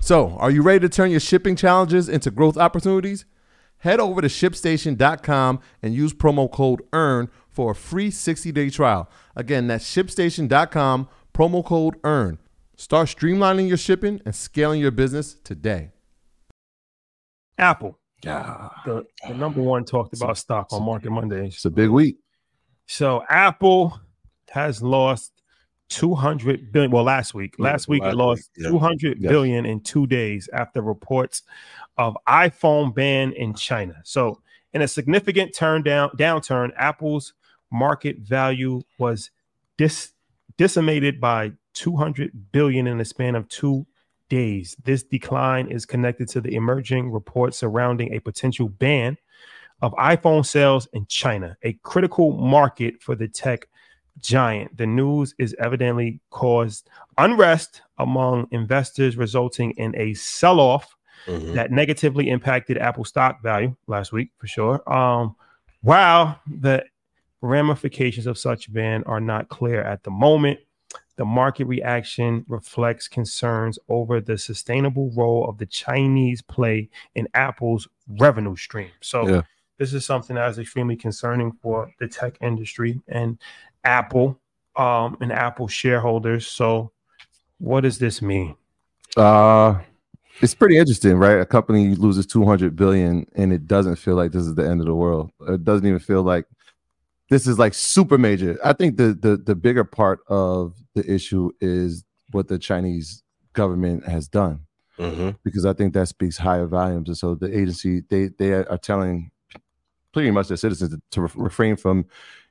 So, are you ready to turn your shipping challenges into growth opportunities? Head over to ShipStation.com and use promo code EARN for a free 60-day trial. Again, that's ShipStation.com, promo code EARN. Start streamlining your shipping and scaling your business today. Apple, the number one talked about stock on Market Monday. It's a big week. So Apple has lost 200 billion. Well, last week it lost 200 billion in 2 days after reports of iPhone ban in China. So in a significant downturn, Apple's market value was decimated by 200 billion in the span of two days. This decline is connected to the emerging reports surrounding a potential ban of iPhone sales in China, a critical market for the tech giant. The news is evidently caused unrest among investors, resulting in a sell-off that negatively impacted Apple stock value last week, for sure. While the ramifications of such ban are not clear at the moment, the market reaction reflects concerns over the sustainable role of the Chinese play in Apple's revenue stream. So this is something that is extremely concerning for the tech industry and Apple shareholders. So what does this mean? It's pretty interesting, right? A company loses $200 billion and it doesn't feel like this is the end of the world. It doesn't even feel like this is like super major. I think the bigger part of the issue is what the Chinese government has done, because I think that speaks higher volumes. And so the agency, they are telling pretty much their citizens to refrain from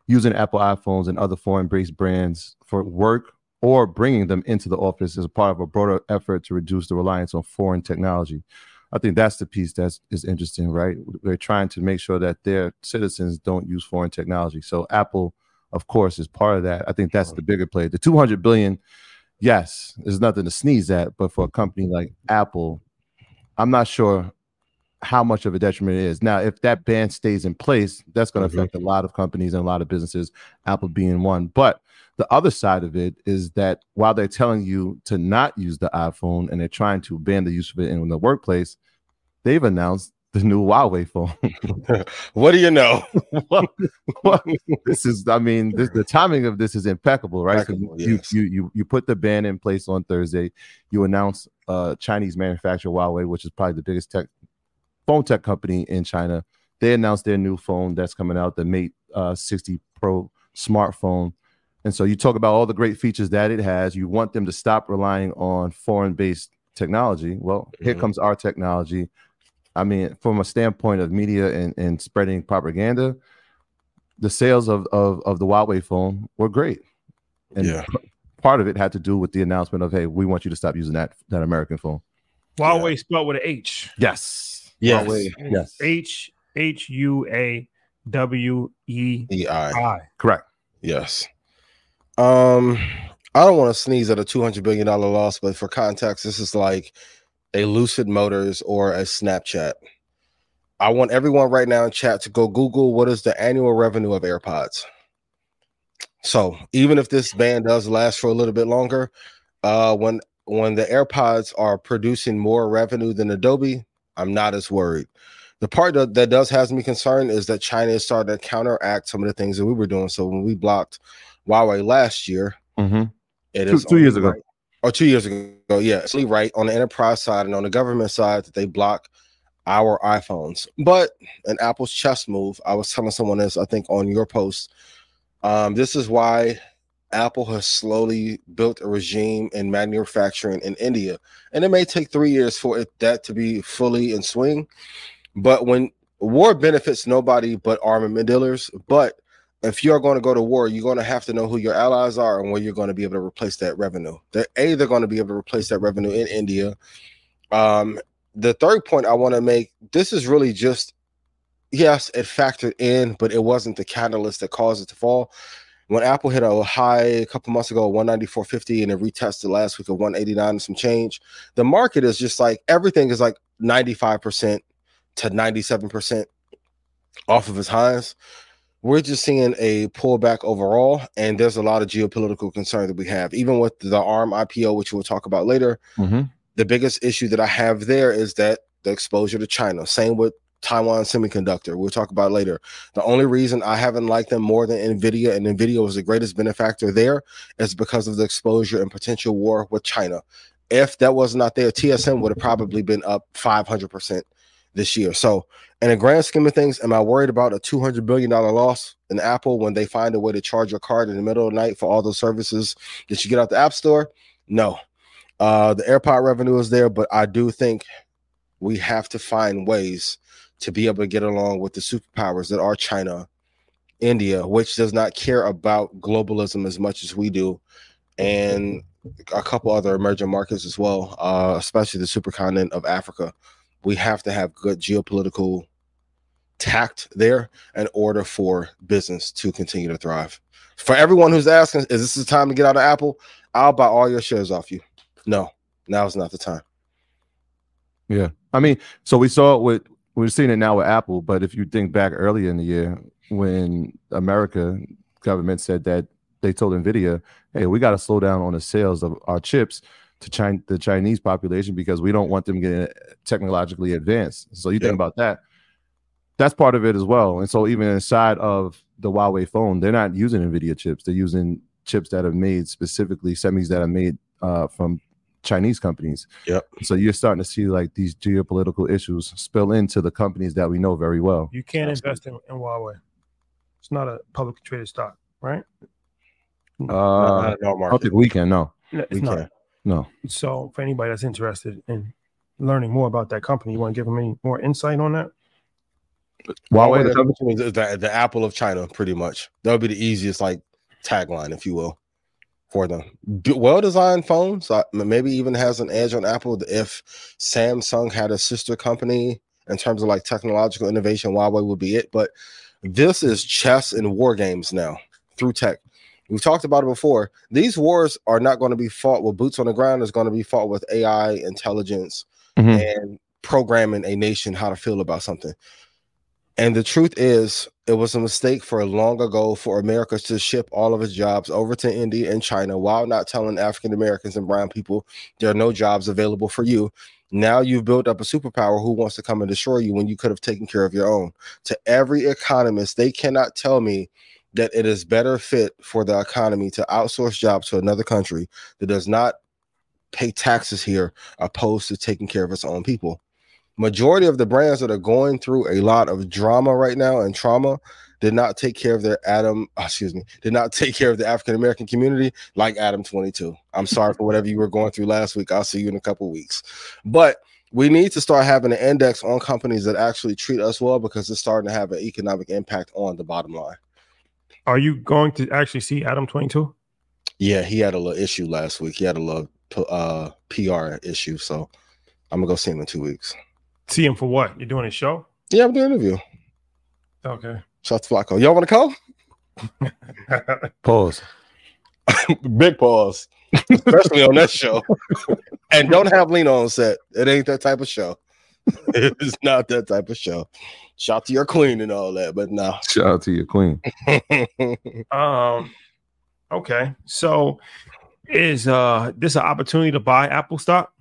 using Apple iPhones and other foreign-based brands for work, or bringing them into the office as a part of a broader effort to reduce the reliance on foreign technology. I think that's the piece that is interesting, right? They're trying to make sure that their citizens don't use foreign technology. So Apple, of course, is part of that. I think that's the bigger play. The $200 billion, yes, there's nothing to sneeze at, but for a company like Apple, I'm not sure how much of a detriment it is. Now, if that ban stays in place, that's going to affect a lot of companies and a lot of businesses, Apple being one. But the other side of it is that while they're telling you to not use the iPhone and they're trying to ban the use of it in the workplace, they've announced the new Huawei phone. What do you know? This is, I mean, this, the timing of this is impeccable, right? Impeccable, you put the ban in place on Thursday. You announce Chinese manufacturer Huawei, which is probably the biggest phone tech company in China. They announced their new phone that's coming out, the Mate 60 Pro smartphone. And so you talk about all the great features that it has. You want them to stop relying on foreign-based technology. Well, here comes our technology. I mean, from a standpoint of media and spreading propaganda, the sales of the Huawei phone were great. And part of it had to do with the announcement of, hey, we want you to stop using that American phone. Huawei spelled with an H. Yes. Yes. Huawei, yes. Huawei. Correct. Yes. I don't want to sneeze at a $200 billion loss, but for context, this is like a Lucid Motors or a Snapchat. I want everyone right now in chat to go Google what is the annual revenue of AirPods. So even if this ban does last for a little bit longer, when the AirPods are producing more revenue than Adobe, I'm not as worried. The part that does has me concerned is that China is starting to counteract some of the things that we were doing. So when we blocked Huawei last year, it is two years ago, yeah, it's right on the enterprise side and on the government side that they block our iPhones. But an Apple's chess move, I was telling someone this, I think on your post, this is why Apple has slowly built a regime in manufacturing in India, and it may take 3 years for that to be fully in swing. But when war benefits nobody but armament dealers, but if you're going to go to war, you're going to have to know who your allies are and where you're going to be able to replace that revenue. They're going to be able to replace that revenue in India. The third point I want to make, this is really just, yes, it factored in, but it wasn't the catalyst that caused it to fall. When Apple hit a high a couple months ago, 194.50, and it retested last week at 189 and some change, the market is just like, everything is like 95% to 97% off of its highs. We're just seeing a pullback overall, and there's a lot of geopolitical concern that we have. Even with the ARM IPO, which we'll talk about later, the biggest issue that I have there is that the exposure to China. Same with Taiwan Semiconductor. We'll talk about later. The only reason I haven't liked them more than NVIDIA, and NVIDIA was the greatest benefactor there, is because of the exposure and potential war with China. If that was not there, TSM would have probably been up 500% this year. So in the grand scheme of things, am I worried about a $200 billion loss in Apple when they find a way to charge your card in the middle of the night for all those services that you get out the App Store? No. The AirPod revenue is there, but I do think we have to find ways to be able to get along with the superpowers that are China, India, which does not care about globalism as much as we do. And a couple other emerging markets as well, especially the supercontinent of Africa. We have to have good geopolitical tact there in order for business to continue to thrive. For everyone who's asking, is this the time to get out of Apple? I'll buy all your shares off you. No, now's not the time. Yeah. I mean, so we saw it with, we're seeing it now with Apple, but if you think back earlier in the year when America government said that they told NVIDIA, hey, we got to slow down on the sales of our chips to the Chinese population because we don't want them getting technologically advanced. So you think about that. That's part of it as well. And so even inside of the Huawei phone, they're not using NVIDIA chips. They're using chips that are made specifically, semis that are made from Chinese companies. Yep. So you're starting to see like these geopolitical issues spill into the companies that we know very well. You can't invest in Huawei. It's not a publicly traded stock, right? Not at all, Mark. I don't think we can, no. No. So for anybody that's interested in learning more about that company, you want to give them any more insight on that? Huawei, the Apple of China, pretty much. That would be the easiest like tagline, if you will, for them. Well-designed phones, maybe even has an edge on Apple. If Samsung had a sister company in terms of like technological innovation, Huawei would be it. But this is chess and war games now through tech. We've talked about it before. These wars are not going to be fought with boots on the ground. It's going to be fought with AI, intelligence, and programming a nation how to feel about something. And the truth is, it was a mistake for long ago for America to ship all of its jobs over to India and China while not telling African Americans and brown people there are no jobs available for you. Now you've built up a superpower who wants to come and destroy you when you could have taken care of your own. To every economist, they cannot tell me that it is better fit for the economy to outsource jobs to another country that does not pay taxes here opposed to taking care of its own people. Majority of the brands that are going through a lot of drama right now and trauma did not take care of their did not take care of the African American community like Adam 22. I'm sorry for whatever you were going through last week. I'll see you in a couple weeks. But we need to start having an index on companies that actually treat us well because it's starting to have an economic impact on the bottom line. Are you going to actually see Adam 22? Yeah, he had a little issue last week. He had a little PR issue, so I'm gonna go see him in 2 weeks. See him for what? You're doing a show? Yeah, I'm doing an interview. Okay. Shots Flacco. Y'all want to call? Pause. Big pause. Especially on that show. And don't have Lena on set. It ain't that type of show. It's not that type of show. Shout to your queen and all that, but no. Shout out to your queen. Okay. So is this an opportunity to buy Apple stock?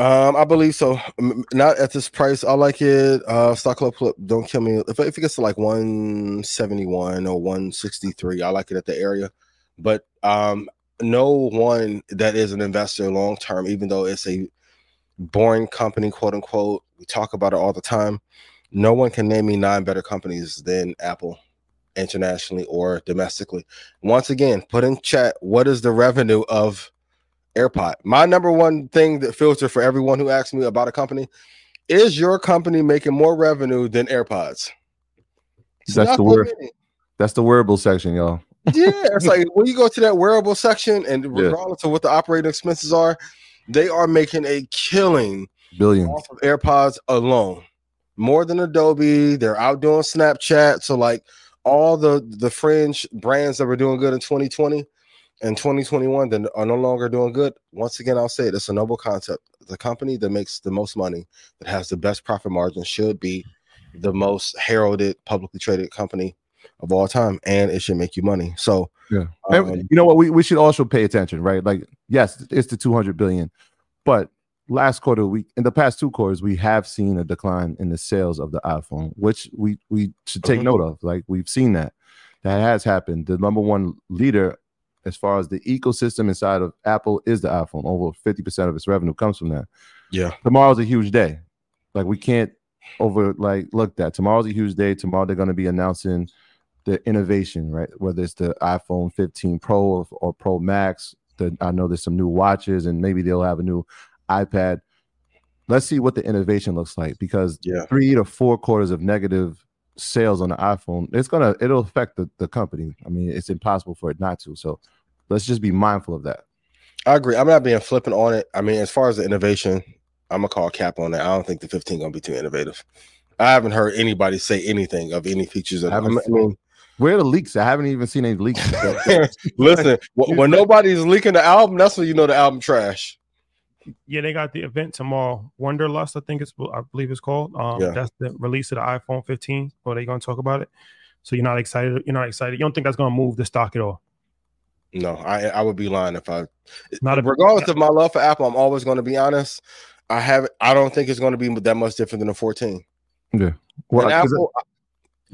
I believe so. Not at this price. I like it. Stock club clip. Don't kill me. If it gets to like 171 or 163, I like it at the area. But no one that is an investor long term, even though it's a boring company, quote unquote. We talk about it all the time. No one can name me 9 better companies than Apple, internationally or domestically. Once again, put in chat, what is the revenue of AirPod? My number one thing that filter for everyone who asks me about a company is, your company making more revenue than AirPods? That's the wearable section, y'all. Yeah, it's like when you go to that wearable section, and regardless of what the operating expenses are, they are making a killing billion off of AirPods alone, more than Adobe. They're out doing Snapchat, so like all the fringe brands that were doing good in 2020. In 2021, then are no longer doing good. Once again, I'll say it, it's a noble concept. The company that makes the most money, that has the best profit margin, should be the most heralded, publicly traded company of all time, and it should make you money. So, yeah. You know what? We should also pay attention, right? Like, yes, it's the $200 billion, but last quarter, in the past 2 quarters, we have seen a decline in the sales of the iPhone, which we should take note of. Like, we've seen that. That has happened. The number one leader as far as the ecosystem inside of Apple is the iPhone. Over 50% of its revenue comes from that. Yeah. Tomorrow's a huge day. Like, we can't look that. Tomorrow's a huge day. Tomorrow they're going to be announcing the innovation, right? Whether it's the iPhone 15 Pro or Pro Max. I know there's some new watches, and maybe they'll have a new iPad. Let's see what the innovation looks like, because 3 to 4 quarters of negative sales on the iPhone, it'll affect the company. I mean, it's impossible for it not to. So let's just be mindful of that. I agree. I'm not being flippant on it. I mean, as far as the innovation, I'm going to call cap on that. I don't think the 15 going to be too innovative. I haven't heard anybody say anything of any features. Of, where are the leaks? I haven't even seen any leaks. Listen, when nobody's leaking the album, that's when you know the album trash. Yeah, they got the event tomorrow. Wonderlust, I believe it's called. Yeah. That's the release of the iPhone 15. Or they're going to talk about it. So you're not excited. You're not excited. You don't think that's going to move the stock at all? No, I would be lying if I. Regardless of my love for Apple, I'm always going to be honest. I don't think it's going to be that much different than a 14. Yeah. Well, Apple,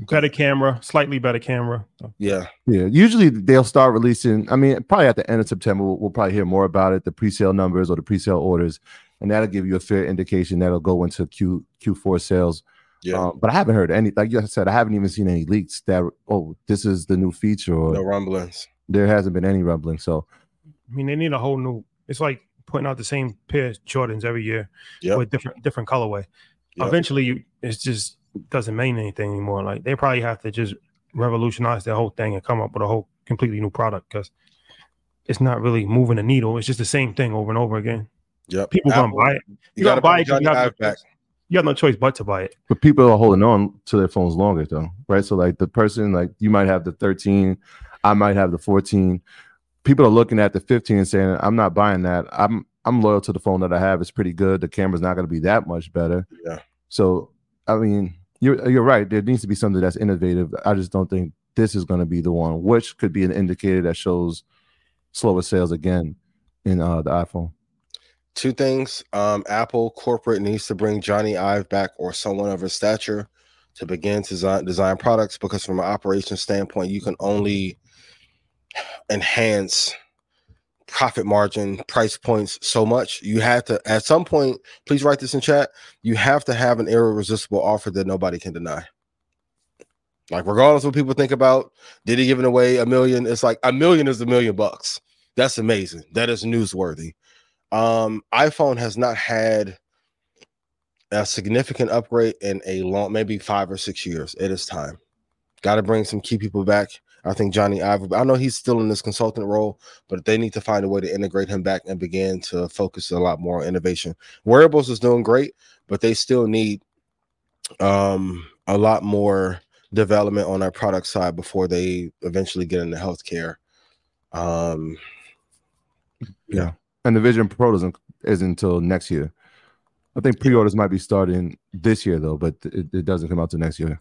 better camera, slightly better camera. Yeah. Yeah. Usually they'll start releasing. I mean, probably at the end of September, we'll probably hear more about it, the pre-sale numbers or the pre-sale orders, and that'll give you a fair indication that'll go into Q4 sales. Yeah. But I haven't heard any. Like I said, I haven't even seen any leaks that, oh, this is the new feature. Or no rumblings. There hasn't been any rumbling. So, I mean, they need a whole new. It's like putting out the same pair of Jordans every year with different colorway. Yep. Eventually, it just doesn't mean anything anymore. Like they probably have to just revolutionize their whole thing and come up with a whole completely new product because it's not really moving the needle. It's just the same thing over and over again. Yeah, people gonna buy it. You gotta buy it. You have no choice but to buy it. But people are holding on to their phones longer, though, right? So, like the person, like you might have the 13. I might have the 14. People are looking at the 15 and saying, I'm not buying that. I'm loyal to the phone that I have. It's pretty good. The camera's not going to be that much better. Yeah. So, I mean, you're right. There needs to be something that's innovative. I just don't think this is going to be the one, which could be an indicator that shows slower sales again in the iPhone. Two things. Apple corporate needs to bring Johnny Ive back or someone of his stature to begin to design products, because from an operations standpoint, you can only enhance profit margin, price points so much. You have to, at some point, please write this in chat, you have to have an irresistible offer that nobody can deny. Like, regardless of what people think about, did he give it away $1 million? It's like $1 million is $1 million bucks. That's amazing. That is newsworthy. iPhone has not had a significant upgrade in a long, maybe 5 or 6 years. It is time. Got to bring some key people back. I think Johnny Ive, I know he's still in this consultant role, but they need to find a way to integrate him back and begin to focus a lot more on innovation. Wearables is doing great, but they still need a lot more development on our product side before they eventually get into healthcare. Yeah. And the Vision Pro isn't until next year. I think pre-orders might be starting this year, though, but it doesn't come out till next year.